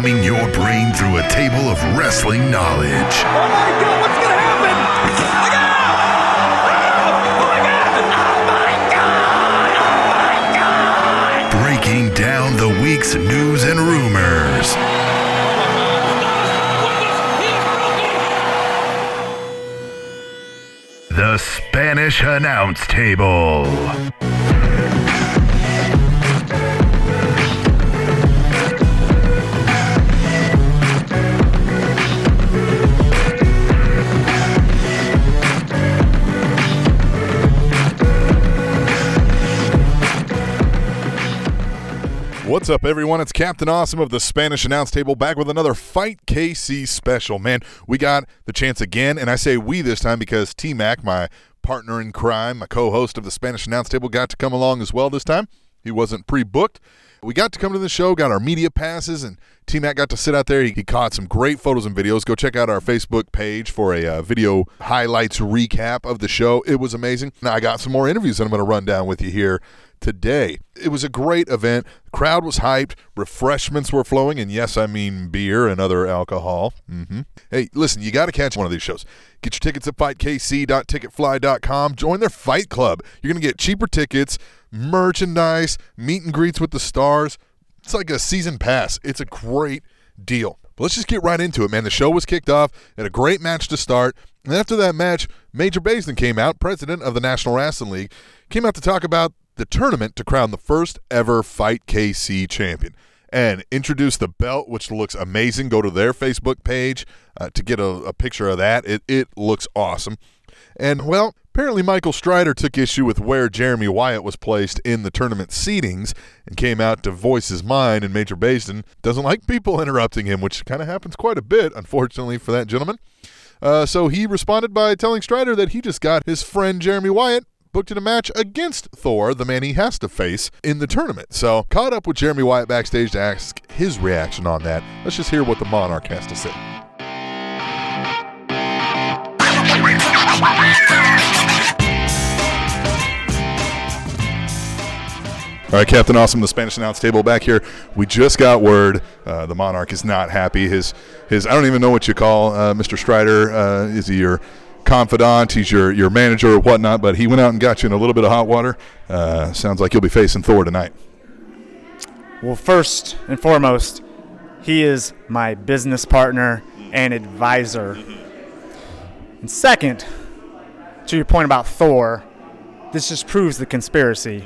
Slamming your brain through a table of wrestling knowledge. Oh my God, what's going to happen? Oh my God! Oh my God! Oh my God! Breaking down the week's news and rumors. The Spanish Announce Table. What's up, everyone? It's Captain Awesome of the Spanish Announce Table back with another Fight KC special. Man, we got the chance again, and I say we this time because T-Mac, my partner in crime, my co-host of the Spanish Announce Table, got to come along as well this time. He wasn't pre-booked. We got to come to the show, got our media passes, and T-Mac got to sit out there. He caught some great photos and videos. Go check out our Facebook page for a video highlights recap of the show. It was amazing. Now, I got some more interviews that I'm going to run down with you here today. It was a great event. The crowd was hyped. Refreshments were flowing, and yes, I mean beer and other alcohol. Hey, listen, you got to catch one of these shows. Get your tickets at fightkc.ticketfly.com. Join their Fight Club. You're going to get cheaper tickets, merchandise, meet and greets with the stars. It's like a season pass. It's a great deal. But let's just get right into it, man. The show was kicked off, had a great match to start, and after that match, Major Basin came out, president of the National Wrestling League, came out to talk about the tournament to crown the first ever Fight KC champion and introduce the belt, which looks amazing. Go to their Facebook page to get a picture of that. It looks awesome. And, well, apparently Michael Strider took issue with where Jeremy Wyatt was placed in the tournament seedings and came out to voice his mind, and Major Basin doesn't like people interrupting him, which kind of happens quite a bit, unfortunately, for that gentleman. So he responded by telling Strider that he just got his friend Jeremy Wyatt booked in a match against Thor, the man he has to face in the tournament. So caught up with Jeremy Wyatt backstage to ask his reaction on that. Let's just hear what the Monarch has to say. All right, Captain Awesome, the Spanish Announce Table back here. We just got word the Monarch is not happy. His I don't even know what you call Mr. Strider. Is he your confidant? He's your manager or whatnot, but he went out and got you in a little bit of hot water. Sounds like you'll be facing Thor tonight. Well, first and foremost, he is my business partner and advisor. And second, to your point about Thor, this just proves the conspiracy.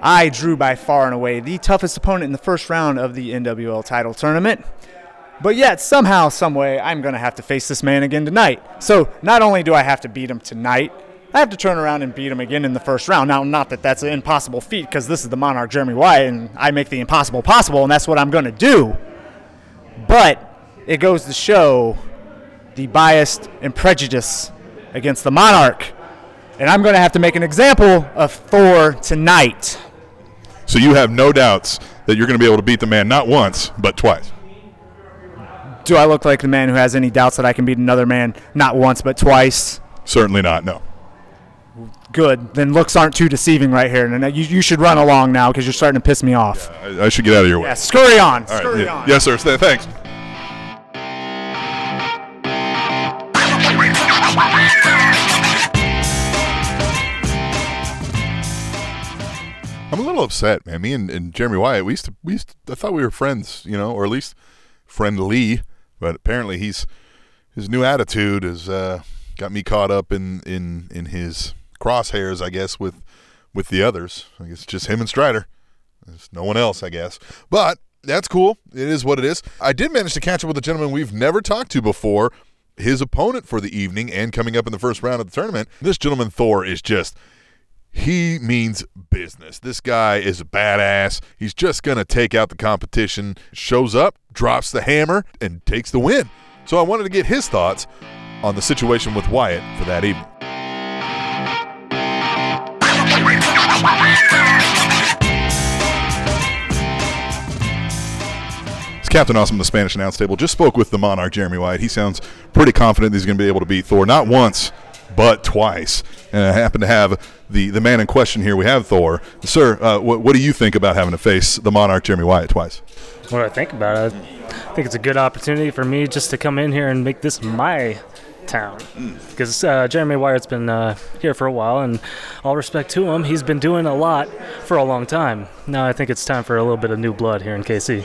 I drew by far and away the toughest opponent in the first round of the NWL title tournament. But yet, somehow, someway, I'm going to have to face this man again tonight. So not only do I have to beat him tonight, I have to turn around and beat him again in the first round. Now, not that that's an impossible feat, because this is the Monarch, Jeremy Wyatt, and I make the impossible possible, and that's what I'm going to do. But it goes to show the bias and prejudice against the Monarch. And I'm going to have to make an example of Thor tonight. So you have no doubts that you're going to be able to beat the man not once, but twice. Do I look like the man who has any doubts that I can beat another man not once, but twice? Certainly not, no. Good. Then looks aren't too deceiving right here. And you should run along now because you're starting to piss me off. Yeah, I should get out of your way. Yeah, scurry on. All right, scurry on. Yes, sir. Thanks. I'm a little upset, man. Me and Jeremy Wyatt, we used to, I thought we were friends, you know, or at least friendly, but apparently his new attitude has got me caught up in his crosshairs, I guess, with the others. I guess it's just him and Strider. There's no one else, I guess. But that's cool. It is what it is. I did manage to catch up with a gentleman we've never talked to before, his opponent for the evening and coming up in the first round of the tournament. This gentleman, Thor, is just... he means business. This guy is a badass. He's just going to take out the competition, shows up, drops the hammer, and takes the win. So I wanted to get his thoughts on the situation with Wyatt for that evening. It's Captain Awesome, the Spanish Announce Table. Just spoke with the Monarch, Jeremy Wyatt. He sounds pretty confident that he's going to be able to beat Thor, not once, but twice. And I happen to have the man in question here. We have Thor. Sir, what do you think about having to face the Monarch Jeremy Wyatt twice? what do I think about it? I think it's a good opportunity for me just to come in here and make this my town, because Jeremy Wyatt's been here for a while, and all respect to him, he's been doing a lot for a long time. Now I think it's time for a little bit of new blood here in KC.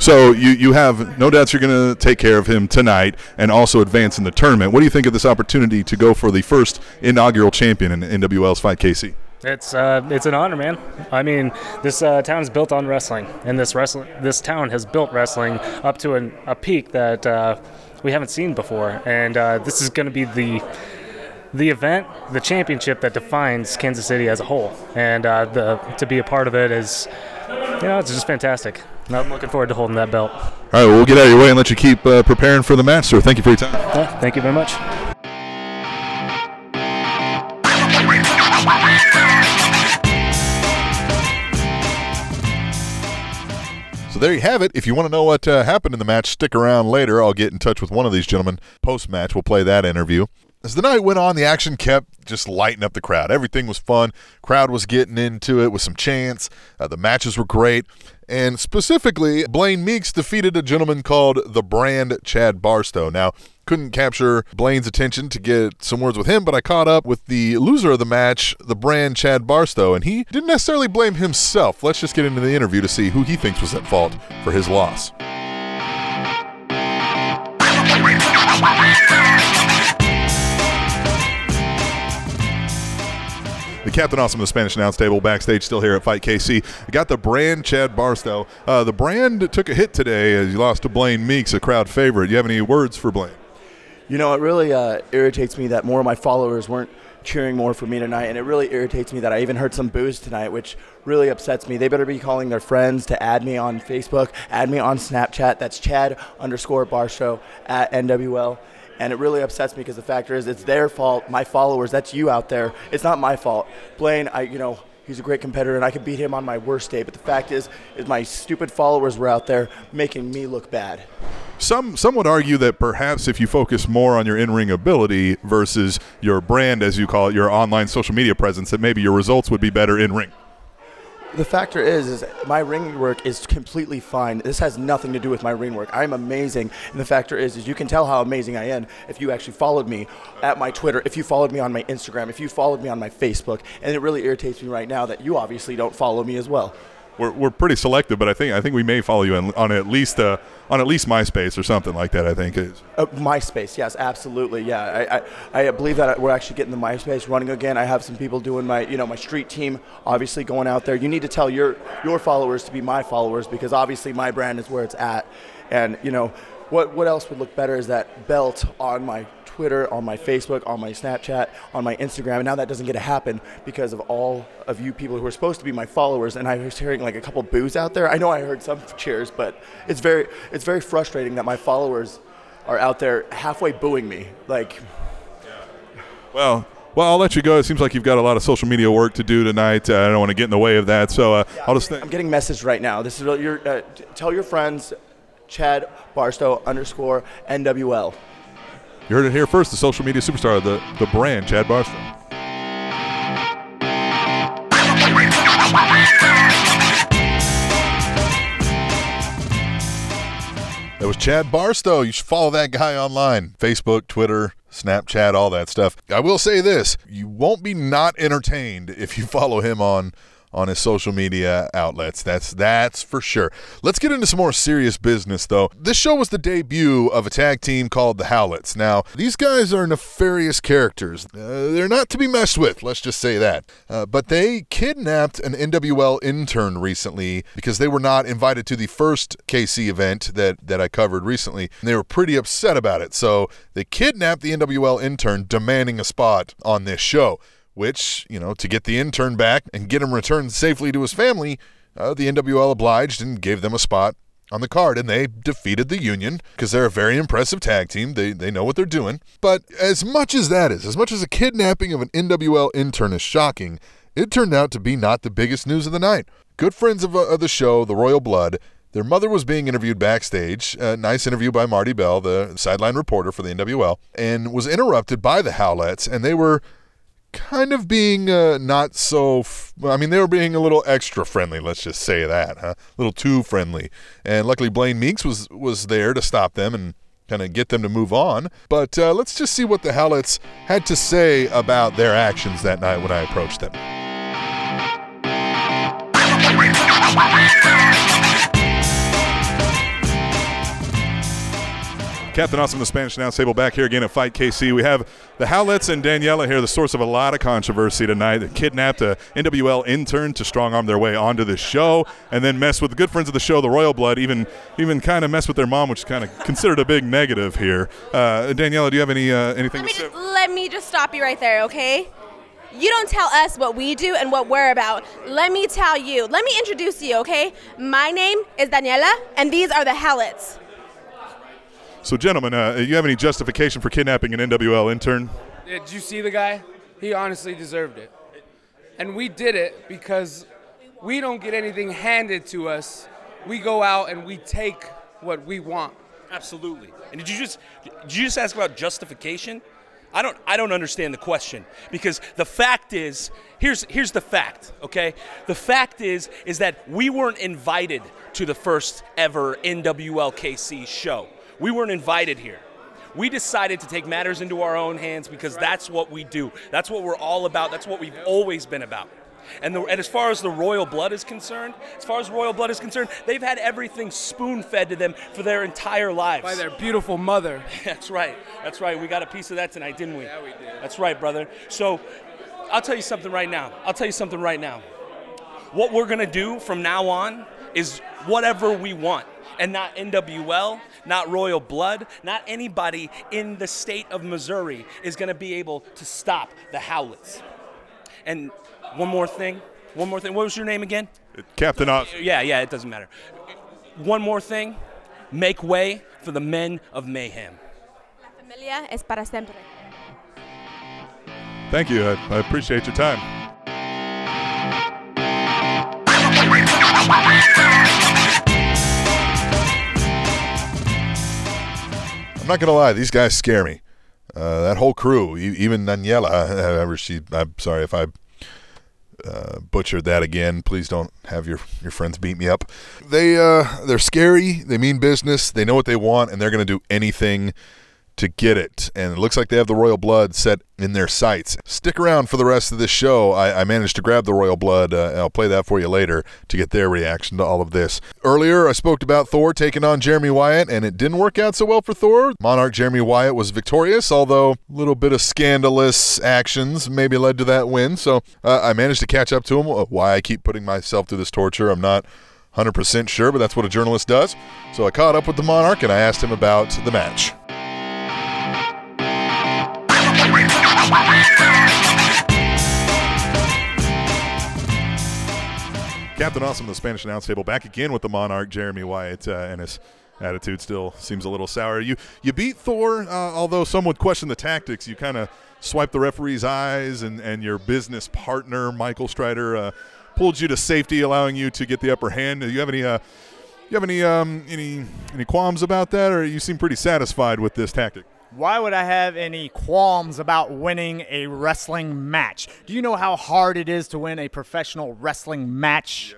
So you have no doubts you're going to take care of him tonight and also advance in the tournament. What do you think of this opportunity to go for the first inaugural champion in NWL's Fight KC? It's an honor, man. I mean, this town is built on wrestling, and this town has built wrestling up to a peak that we haven't seen before, and this is going to be the event, the championship that defines Kansas City as a whole, and to be a part of it is, it's just fantastic. I'm looking forward to holding that belt. All right, well, we'll get out of your way and let you keep preparing for the match, sir. Thank you for your time. Yeah, thank you very much. There you have it. If you want to know what happened in the match, stick around later. I'll get in touch with one of these gentlemen post-match. We'll play that interview. As the night went on, the action kept just lighting up the crowd. Everything was fun. Crowd was getting into it with some chants. The matches were great. And specifically, Blaine Meeks defeated a gentleman called The Brand, Chad Barstow. Now, couldn't capture Blaine's attention to get some words with him, but I caught up with the loser of the match, The Brand, Chad Barstow, and he didn't necessarily blame himself. Let's just get into the interview to see who he thinks was at fault for his loss. The Captain Awesome of the Spanish Announce Table backstage still here at Fight KC. We got The Brand, Chad Barstow. The Brand took a hit today as you lost to Blaine Meeks, a crowd favorite. You have any words for Blaine? It really irritates me that more of my followers weren't cheering more for me tonight, and it really irritates me that I even heard some boos tonight, which really upsets me. They better be calling their friends to add me on Facebook, add me on Snapchat. That's Chad_Barstow at NWL. And it really upsets me because the fact is it's their fault, my followers, that's you out there. It's not my fault. Blaine, he's a great competitor, and I could beat him on my worst day. But the fact is my stupid followers were out there making me look bad. Some would argue that perhaps if you focus more on your in-ring ability versus your brand, as you call it, your online social media presence, that maybe your results would be better in-ring. The factor is my ring work is completely fine. This has nothing to do with my ring work. I'm amazing. And the factor is you can tell how amazing I am if you actually followed me at my Twitter, if you followed me on my Instagram, if you followed me on my Facebook. And it really irritates me right now that you obviously don't follow me as well. We're pretty selective, but I think we may follow you on at least MySpace or something like that, I think. MySpace, yes, absolutely, yeah. I believe that we're actually getting the MySpace running again. I have some people doing my my street team, obviously going out there. You need to tell your followers to be my followers because obviously my brand is where it's at. And what else would look better is that belt on my Twitter, on my Facebook, on my Snapchat, on my Instagram, and now that doesn't get to happen because of all of you people who are supposed to be my followers, and I was hearing a couple boos out there. I know I heard some cheers, but it's very frustrating that my followers are out there halfway booing me. Well, I'll let you go. It seems like you've got a lot of social media work to do tonight. I don't want to get in the way of that, so I'll just think. I'm getting messaged right now. This is really, tell your friends, Chad Barstow _ NWL. You heard it here first, the social media superstar, the brand, Chad Barstow. That was Chad Barstow. You should follow that guy online. Facebook, Twitter, Snapchat, all that stuff. I will say this, you won't be not entertained if you follow him on his social media outlets. That's for sure. Let's get into some more serious business, though. This show was the debut of a tag team called The Howletts. Now, these guys are nefarious characters. They're not to be messed with, let's just say that. But they kidnapped an NWL intern recently because they were not invited to the first KC event that I covered recently. And they were pretty upset about it. So they kidnapped the NWL intern, demanding a spot on this show, which, to get the intern back and get him returned safely to his family, the NWL obliged and gave them a spot on the card, and they defeated the Union because they're a very impressive tag team. They know what they're doing. But as much as that is, as much as a kidnapping of an NWL intern is shocking, it turned out to be not the biggest news of the night. Good friends of the show, the Royal Blood, their mother was being interviewed backstage, a nice interview by Marty Bell, the sideline reporter for the NWL, and was interrupted by the Howletts, and they were kind of being not so... they were being a little extra friendly, let's just say that, huh? A little too friendly. And luckily Blaine Meeks was there to stop them and kind of get them to move on. But let's just see what the Howletts had to say about their actions that night when I approached them. Captain Awesome, the Spanish Announce Table, back here again at Fight KC. We have the Howletts and Daniela here, the source of a lot of controversy tonight. They kidnapped a NWL intern to strong-arm their way onto this show and then mess with the good friends of the show, the Royal Blood, even kind of mess with their mom, which is kind of considered a big negative here. Daniela, do you have anything to say? Let me just stop you right there, okay? You don't tell us what we do and what we're about. Let me tell you. Let me introduce you, okay? My name is Daniela, and these are the Howletts. So, gentlemen, you have any justification for kidnapping an NWL intern? Yeah, did you see the guy? He honestly deserved it. And we did it because we don't get anything handed to us. We go out and we take what we want. Absolutely. And did you just ask about justification? I don't understand the question, because the fact is, here's the fact, okay? The fact is that we weren't invited to the first ever NWLKC show. We weren't invited here. We decided to take matters into our own hands because that's what we do. That's what we're all about. That's what we've always been about. And as far as the Royal Blood is concerned, they've had everything spoon-fed to them for their entire lives. By their beautiful mother. That's right. We got a piece of that tonight, didn't we? Yeah, we did. That's right, brother. So I'll tell you something right now. What we're going to do from now on is whatever we want. And not NWL, not Royal Blood, not anybody in the state of Missouri is going to be able to stop the Howletts. And one more thing. What was your name again? Captain Oz. Yeah, it doesn't matter. One more thing. Make way for the men of mayhem. La familia es para siempre. Thank you. I appreciate your time. I'm not going to lie, these guys scare me. That whole crew, even Daniela, I'm sorry if I butchered that again. Please don't have your friends beat me up. They're scary, they mean business, they know what they want, and they're going to do anything to get it. And it looks like they have the Royal Blood set in their sights. Stick around for the rest of this show. I managed to grab the Royal Blood, and I'll play that for you later to get their reaction to all of this. Earlier, I spoke about Thor taking on Jeremy Wyatt, and it didn't work out so well for Thor. Monarch Jeremy Wyatt was victorious, although a little bit of scandalous actions maybe led to that win. So I managed to catch up to him. Why I keep putting myself through this torture, I'm not 100% sure, but that's what a journalist does. So I caught up with the Monarch, and I asked him about the match. Captain Awesome, the Spanish Announce Table, back again with the Monarch, Jeremy Wyatt, and his attitude still seems a little sour. You beat Thor, although some would question the tactics. You kind of swiped the referee's eyes, and your business partner, Michael Strider, pulled you to safety, allowing you to get the upper hand. Do you have any qualms about that, or you seem pretty satisfied with this tactic? Why would I have any qualms about winning a wrestling match? Do you know how hard it is to win a professional wrestling match?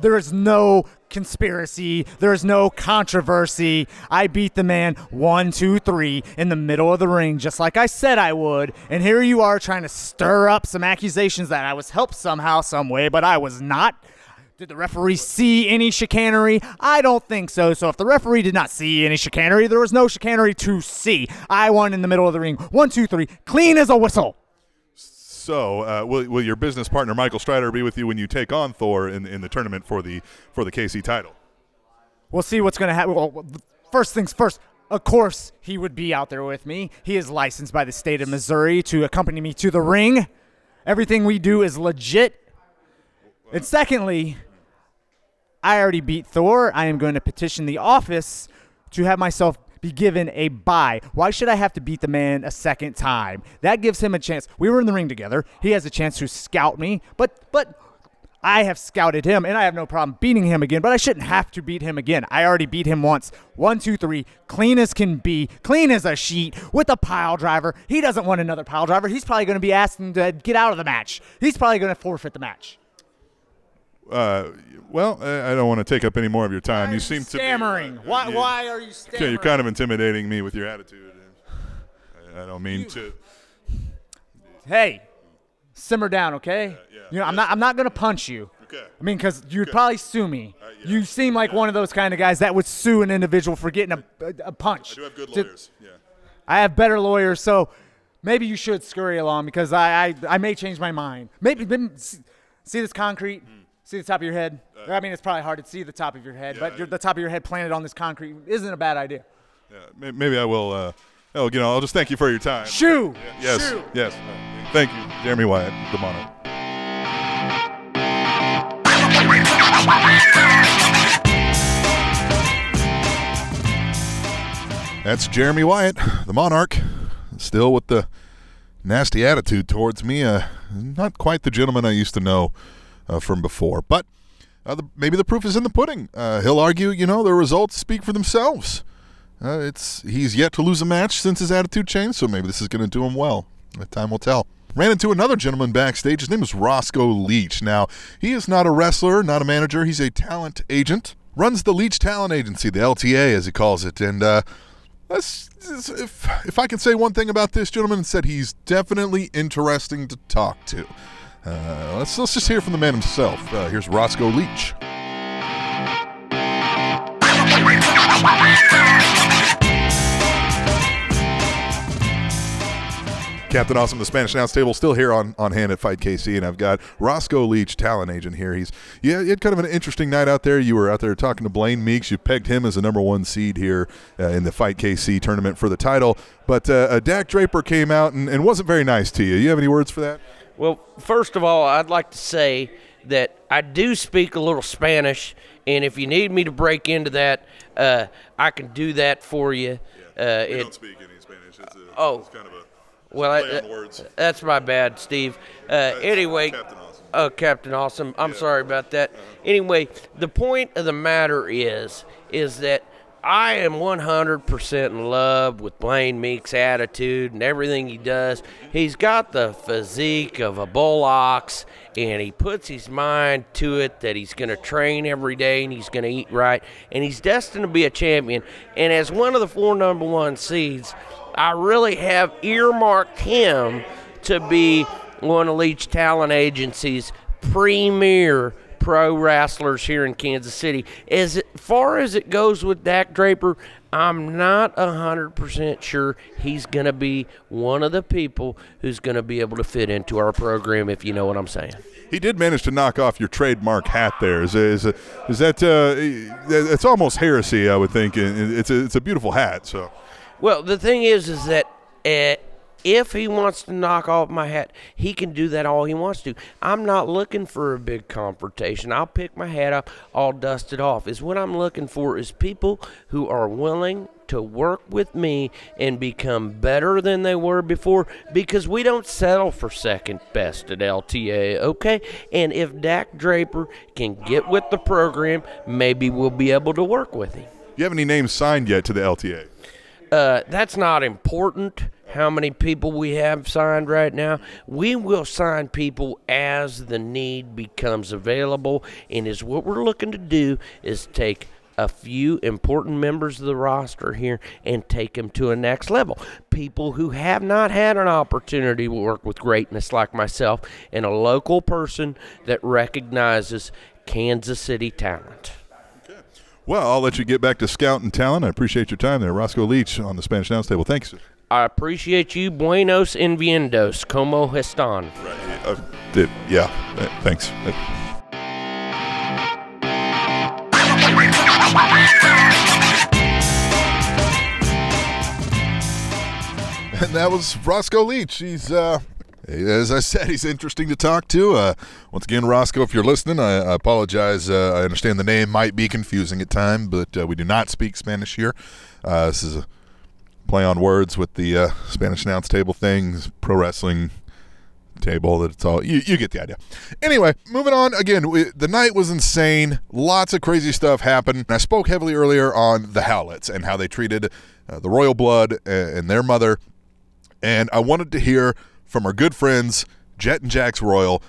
There is no conspiracy. There is no controversy. I beat the man 1, 2, 3 in the middle of the ring, just like I said I would. And here you are trying to stir up some accusations that I was helped somehow, some way, but I was not. Did the referee see any chicanery? I don't think so. So if the referee did not see any chicanery, there was no chicanery to see. I won in the middle of the ring. 1, 2, 3, clean as a whistle. So will your business partner, Michael Strider, be with you when you take on Thor in the tournament for the KC title? We'll see what's going to happen. Well, first things first. Of course, he would be out there with me. He is licensed by the state of Missouri to accompany me to the ring. Everything we do is legit. And secondly, I already beat Thor. I am going to petition the office to have myself be given a bye. Why should I have to beat the man a second time? That gives him a chance. We were in the ring together. He has a chance to scout me, but I have scouted him, and I have no problem beating him again, but I shouldn't have to beat him again. I already beat him once. 1, 2, 3, clean as can be, clean as a sheet, with a pile driver. He doesn't want another pile driver. He's probably going to be asking to get out of the match. He's probably going to forfeit the match. Well, I don't want to take up any more of your time. You seem stammering. To be, why? Yeah. Why are you stammering? Okay, you're kind of intimidating me with your attitude. I don't mean to. Hey. Simmer down, okay? Yeah, you know, I'm not gonna punch you. Okay. I mean, because you'd probably sue me. Yeah. You seem like one of those kind of guys that would sue an individual for getting a punch. I do have good lawyers. Yeah. I have better lawyers, so maybe you should scurry along because I may change my mind. Maybe see this concrete, see the top of your head. I mean, it's probably hard to see the top of your head, but the top of your head planted on this concrete isn't a bad idea. Yeah, maybe I will. Oh, you know, I'll just thank you for your time. Shoo! Yes, shoo. Yes. Thank you, Jeremy Wyatt, The Monarch. That's Jeremy Wyatt, The Monarch, still with the nasty attitude towards me. Not quite the gentleman I used to know from before, but maybe the proof is in the pudding. He'll argue, you know, the results speak for themselves. He's yet to lose a match since his attitude changed, so maybe this is going to do him well. Time will tell. Ran into another gentleman backstage. His name is Roscoe Leach. Now, he is not a wrestler, not a manager. He's a talent agent. Runs the Leach Talent Agency, the LTA as he calls it. And if I can say one thing about this gentleman, it's that he's definitely interesting to talk to. Let's just hear from the man himself. Here's Roscoe Leach. Captain Awesome, the Spanish Announce Table, still here on hand at Fight KC, and I've got Roscoe Leach, talent agent here. You had kind of an interesting night out there. You were out there talking to Blaine Meeks. You pegged him as the #1 seed here in the Fight KC tournament for the title. But Dak Draper came out and wasn't very nice to you. You have any words for that? Well, first of all, I'd like to say that I do speak a little Spanish, and if you need me to break into that, I can do that for you. Yeah, we don't speak any Spanish. It's kind of a... Well, that's my bad, Steve. Anyway, Captain Awesome. I'm sorry about that. Anyway, the point of the matter is that I am 100% in love with Blaine Meeks' attitude and everything he does. He's got the physique of a bull ox, and he puts his mind to it that he's going to train every day and he's going to eat right, and he's destined to be a champion. And as one of the 4 #1 seeds, I really have earmarked him to be one of Leach Talent Agency's premier pro wrestlers here in Kansas City. As far as it goes with Dak Draper, I'm not 100% sure he's going to be one of the people who's going to be able to fit into our program, if you know what I'm saying. He did manage to knock off your trademark hat there. It's almost heresy, I would think. It's a beautiful hat, so... Well, the thing is that if he wants to knock off my hat, he can do that all he wants to. I'm not looking for a big confrontation. I'll pick my hat up, all dusted off. Is what I'm looking for is people who are willing to work with me and become better than they were before, because we don't settle for second best at LTA, okay? And if Dak Draper can get with the program, maybe we'll be able to work with him. You have any names signed yet to the LTA? That's not important how many people we have signed right now. We will sign people as the need becomes available, and is what we're looking to do is take a few important members of the roster here and take them to a next level. People who have not had an opportunity to work with greatness like myself and a local person that recognizes Kansas City talent. Well, I'll let you get back to scouting talent. I appreciate your time there. Roscoe Leach on the Spanish Announce Table. Thanks. I appreciate you. Buenos enviendos. Como están? Right. Thanks. And that was Roscoe Leach. He's... as I said, he's interesting to talk to. Once again, Roscoe, if you're listening, I apologize. I understand the name might be confusing at times, but we do not speak Spanish here. This is a play on words with the Spanish Announce Table thing, pro wrestling table. It's all you get the idea. Anyway, moving on. Again, the night was insane. Lots of crazy stuff happened. And I spoke heavily earlier on the Howletts and how they treated the Royal Blood and their mother. And I wanted to hear from our good friends Jet and Jax Royal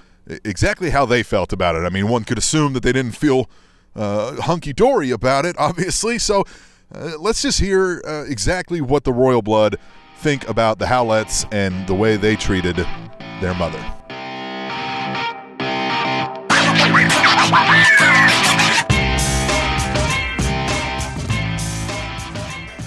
exactly how they felt about it. I mean, one could assume that they didn't feel hunky-dory about it, obviously. So let's just hear exactly what the Royal Blood think about the Howletts and the way they treated their mother.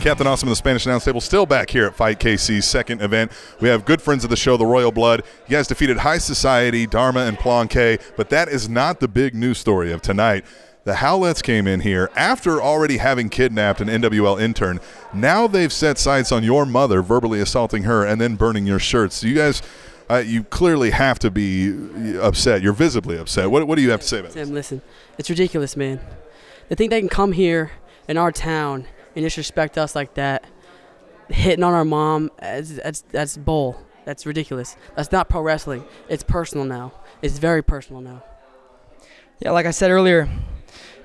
Captain Awesome of the Spanish Announce Table, still back here at Fight KC's second event. We have good friends of the show, the Royal Blood. You guys defeated High Society, Dharma, and Plonké, but that is not the big news story of tonight. The Howletts came in here after already having kidnapped an NWL intern. Now they've set sights on your mother, verbally assaulting her and then burning your shirts. So you guys, you clearly have to be upset. You're visibly upset. What do you have to say about this? Sam, listen, it's ridiculous, man. They think they can come here in our town and disrespect us like that, hitting on our mom, that's bull. That's ridiculous. That's not pro wrestling. It's personal now. It's very personal now. Yeah, like I said earlier,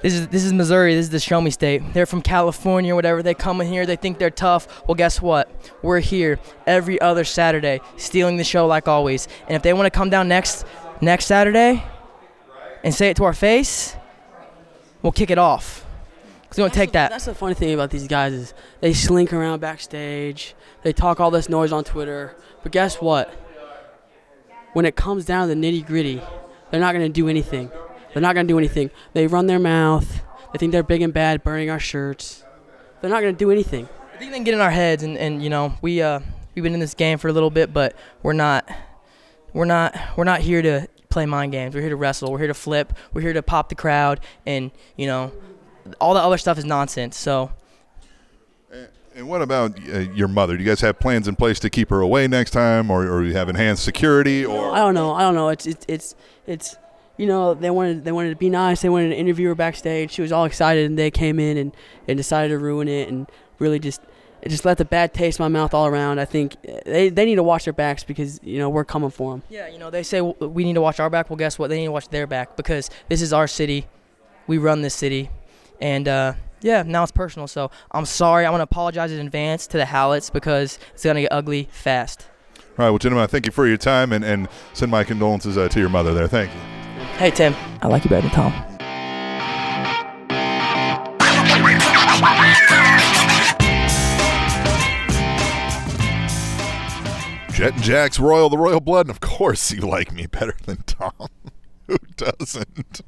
this is Missouri. This is the Show Me State. They're from California or whatever. They come in here. They think they're tough. Well, guess what? We're here every other Saturday, stealing the show like always. And if they want to come down next Saturday and say it to our face, we'll kick it off. Because we don't take that. That's the funny thing about these guys is they slink around backstage. They talk all this noise on Twitter. But guess what? When it comes down to the nitty-gritty, they're not going to do anything. They're not going to do anything. They run their mouth. They think they're big and bad, burning our shirts. They're not going to do anything. I think they can get in our heads, and you know, we've been in this game for a little bit, but we're not here to play mind games. We're here to wrestle. We're here to flip. We're here to pop the crowd, and you know, all the other stuff is nonsense. So. And what about your mother? Do you guys have plans in place to keep her away next time, or you have enhanced security, or? I don't know. It's. You know, they wanted to be nice. They wanted to interview her backstage. She was all excited, and they came in and decided to ruin it and really just let the bad taste in my mouth all around. I think they need to watch their backs because, you know, we're coming for them. Yeah, you know, they say we need to watch our back. Well, guess what? They need to watch their back because this is our city. We run this city. And, yeah, now it's personal. So I'm sorry. I want to apologize in advance to the Howletts because it's going to get ugly fast. All right, well, gentlemen, I thank you for your time, and send my condolences to your mother there. Thank you. Hey, Tim. I like you better than Tom. Jet and Jax Royal, the Royal Blood, and of course you like me better than Tom. Who doesn't?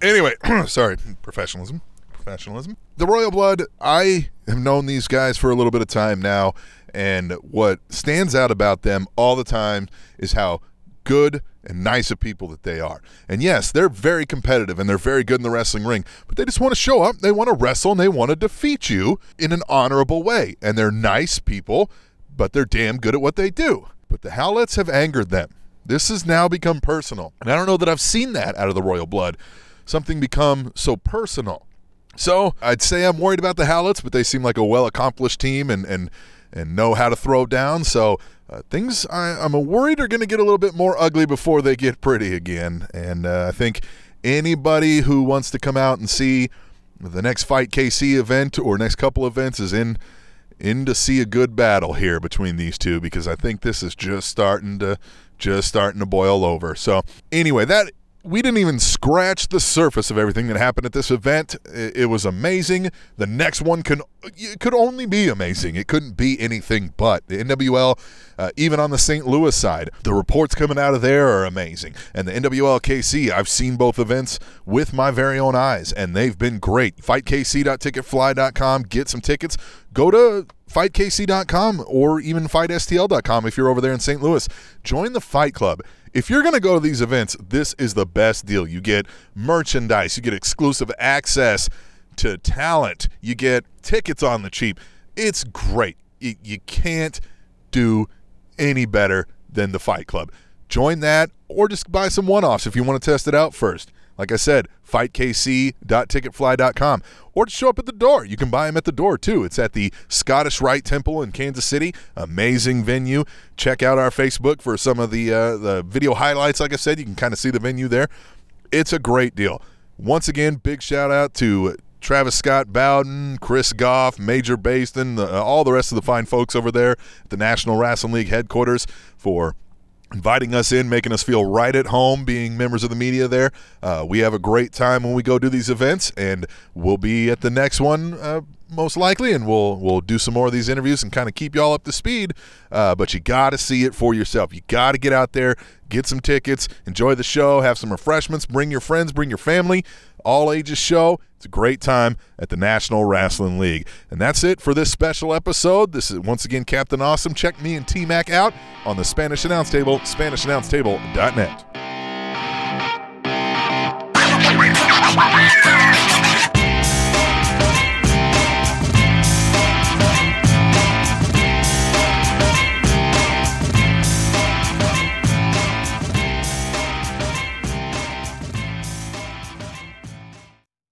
Anyway, sorry, professionalism. The Royal Blood, I have known these guys for a little bit of time now, and what stands out about them all the time is how good and nice of people that they are. And yes, they're very competitive and they're very good in the wrestling ring, but they just want to show up, they want to wrestle, and they want to defeat you in an honorable way. And they're nice people, but they're damn good at what they do. But the Howletts have angered them. This has now become personal. And I don't know that I've seen that out of the Royal Blood, something become so personal. So I'd say I'm worried about the Howletts, but they seem like a well-accomplished team and know how to throw down. So things I'm worried are going to get a little bit more ugly before they get pretty again. And I think anybody who wants to come out and see the next Fight KC event or next couple events is in to see a good battle here between these two, because I think this is just starting to boil over. So anyway, that we didn't even scratch the surface of everything that happened at this event. It was amazing. The next one could only be amazing. It couldn't be anything but. The NWL, even on the St. Louis side, the reports coming out of there are amazing. And the NWL-KC, I've seen both events with my very own eyes, and they've been great. FightKC.ticketfly.com. Get some tickets. Go to FightKC.com or even FightSTL.com if you're over there in St. Louis. Join the Fight Club. If you're going to go to these events, this is the best deal. You get merchandise. You get exclusive access to talent. You get tickets on the cheap. It's great. You can't do any better than the Fight Club. Join that or just buy some one-offs if you want to test it out first. Like I said, fightkc.ticketfly.com. Or to show up at the door. You can buy them at the door, too. It's at the Scottish Rite Temple in Kansas City. Amazing venue. Check out our Facebook for some of the video highlights. Like I said, you can kind of see the venue there. It's a great deal. Once again, big shout-out to Travis Scott Bowden, Chris Goff, Major Basin, all the rest of the fine folks over there at the National Wrestling League headquarters for inviting us in, making us feel right at home, being members of the media there. We have a great time when we go do these events, and we'll be at the next one most likely, and we'll do some more of these interviews and kind of keep y'all up to speed. But you got to see it for yourself. You got to get out there, get some tickets, enjoy the show, have some refreshments, bring your friends, bring your family, all ages show. It's a great time at the National Wrestling League. And that's it for this special episode. This is, once again, Captain Awesome. Check me and T-Mac out on the Spanish Announce Table, SpanishAnnounceTable.net.